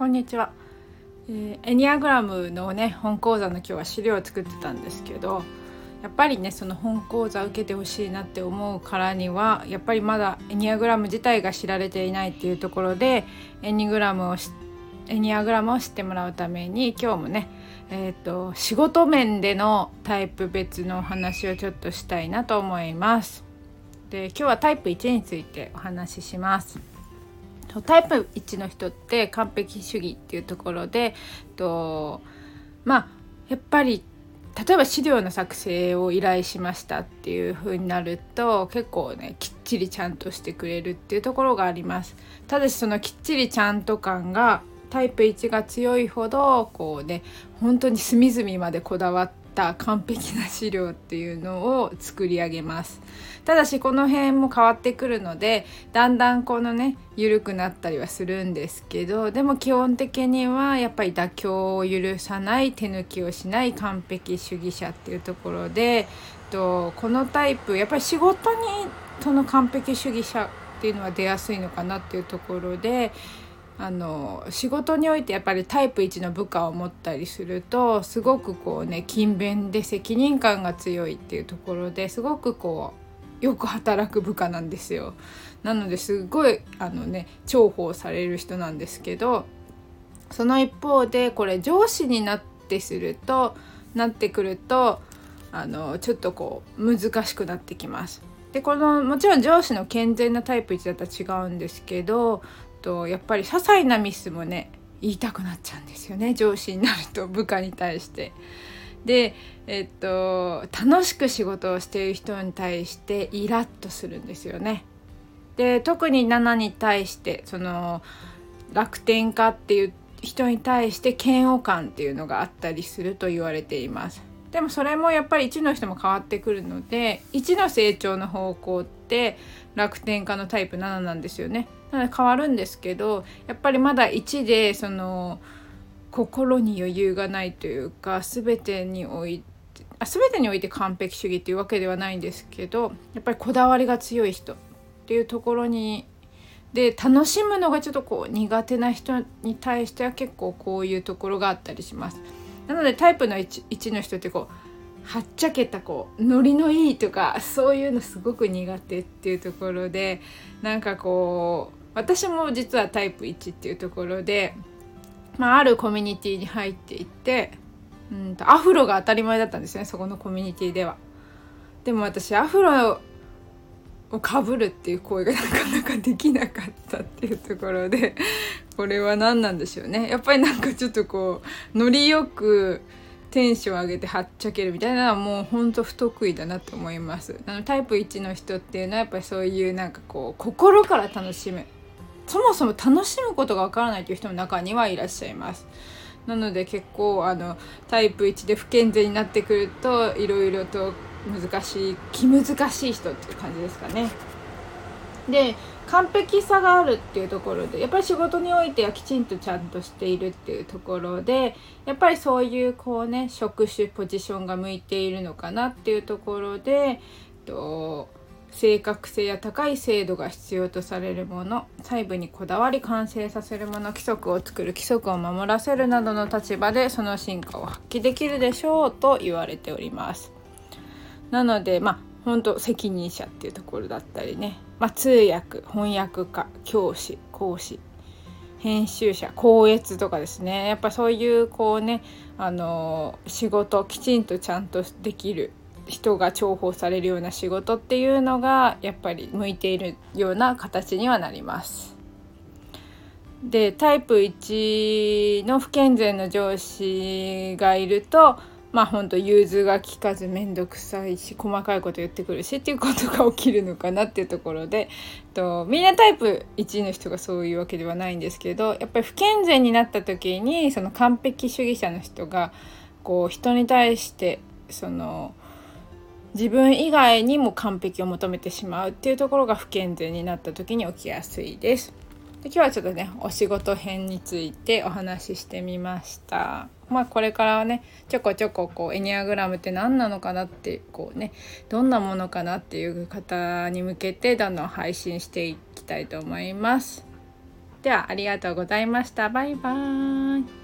こんにちは。エニアグラムのね本講座の今日は資料を作ってたんですけど、やっぱりねその本講座受けてほしいなって思うからにはやっぱりまだエニアグラム自体が知られていないっていうところでエニアグラムを知ってもらうために今日もね、仕事面でのタイプ別のお話をちょっとしたいなと思います。で、今日はタイプ1についてお話しします。タイプ1の人って完璧主義っていうところでやっぱり例えば資料の作成を依頼しましたっていう風になると結構ねきっちりちゃんとしてくれるっていうところがあります。ただしそのきっちりちゃんと感がタイプ1が強いほどこうね本当に隅々までこだわった完璧な資料っていうのを作り上げます。ただしこの辺も変わってくるのでだんだんこのね緩くなったりはするんですけど、でも基本的にはやっぱり妥協を許さない手抜きをしない完璧主義者っていうところでこのタイプやっぱり仕事にその完璧主義者っていうのは出やすいのかなっていうところで、仕事においてやっぱりタイプ1の部下を持ったりするとすごくこうね勤勉で責任感が強いっていうところですごくこうよく働く部下なんですよ。なのですごい重宝される人なんですけど、その一方でこれ上司になってくるとちょっとこう難しくなってきます。でこのもちろん上司の健全なタイプ1だったら違うんですけどやっぱり些細なミスもね言いたくなっちゃうんですよね、上司になると部下に対して。で、楽しく仕事をしている人に対してイラッとするんですよね。で特に7に対してその楽天家っていう人に対して嫌悪感っていうのがあったりすると言われています。でもそれもやっぱり1の人も変わってくるので1の成長の方向って楽天家のタイプ7なんですよね。なので変わるんですけどやっぱりまだ1でその心に余裕がないというか全てにおいて完璧主義というわけではないんですけど、やっぱりこだわりが強い人っていうところにで楽しむのがちょっとこう苦手な人に対しては結構こういうところがあったりします。なのでタイプの 1の人ってこうはっちゃけたこうノリのいいとかそういうのすごく苦手っていうところで、なんかこう私も実はタイプ1っていうところで、あるコミュニティに入っていってアフロが当たり前だったんですね、そこのコミュニティでは。でも私アフロをかぶるっていう行為がなかなかできなかったっていうところでこれは何なんでしょうね。やっぱりなんかちょっとこうノリよくテンション上げてはっちゃけるみたいなのはもうほんと不得意だなと思います。タイプ1の人っていうのはやっぱりそういうなんかこう心から楽しむ、そもそも楽しむことがわからないという人も中にはいらっしゃいます。なので結構タイプ1で不健全になってくるといろいろと気難しい人っていう感じですかね。で完璧さがあるっていうところでやっぱり仕事においてはきちんとちゃんとしているっていうところでやっぱりそういうこうね職種ポジションが向いているのかなっていうところで正確性や高い精度が必要とされるもの、細部にこだわり完成させるもの、規則を作る、規則を守らせるなどの立場でその真価を発揮できるでしょうと言われております。なので本当責任者っていうところだったりね、通訳、翻訳家、教師、講師、編集者、校閲とかですね、やっぱそういうこうね仕事きちんとちゃんとできる人が重宝されるような仕事っていうのがやっぱり向いているような形にはなります。でタイプ1の不健全な上司がいると本当融通が利かずめんどくさいし細かいこと言ってくるしっていうことが起きるのかなっていうところでみんなタイプ1の人がそういうわけではないんですけど、やっぱり不健全になった時にその完璧主義者の人がこう人に対してその自分以外にも完璧を求めてしまうっていうところが不健全になった時に起きやすいです。で今日はちょっとねお仕事編についてお話ししてみました。これからはねちょこちょここうエニアグラムって何なのかなってこうねどんなものかなっていう方に向けてどんどん配信していきたいと思います。ではありがとうございました。バイバイ。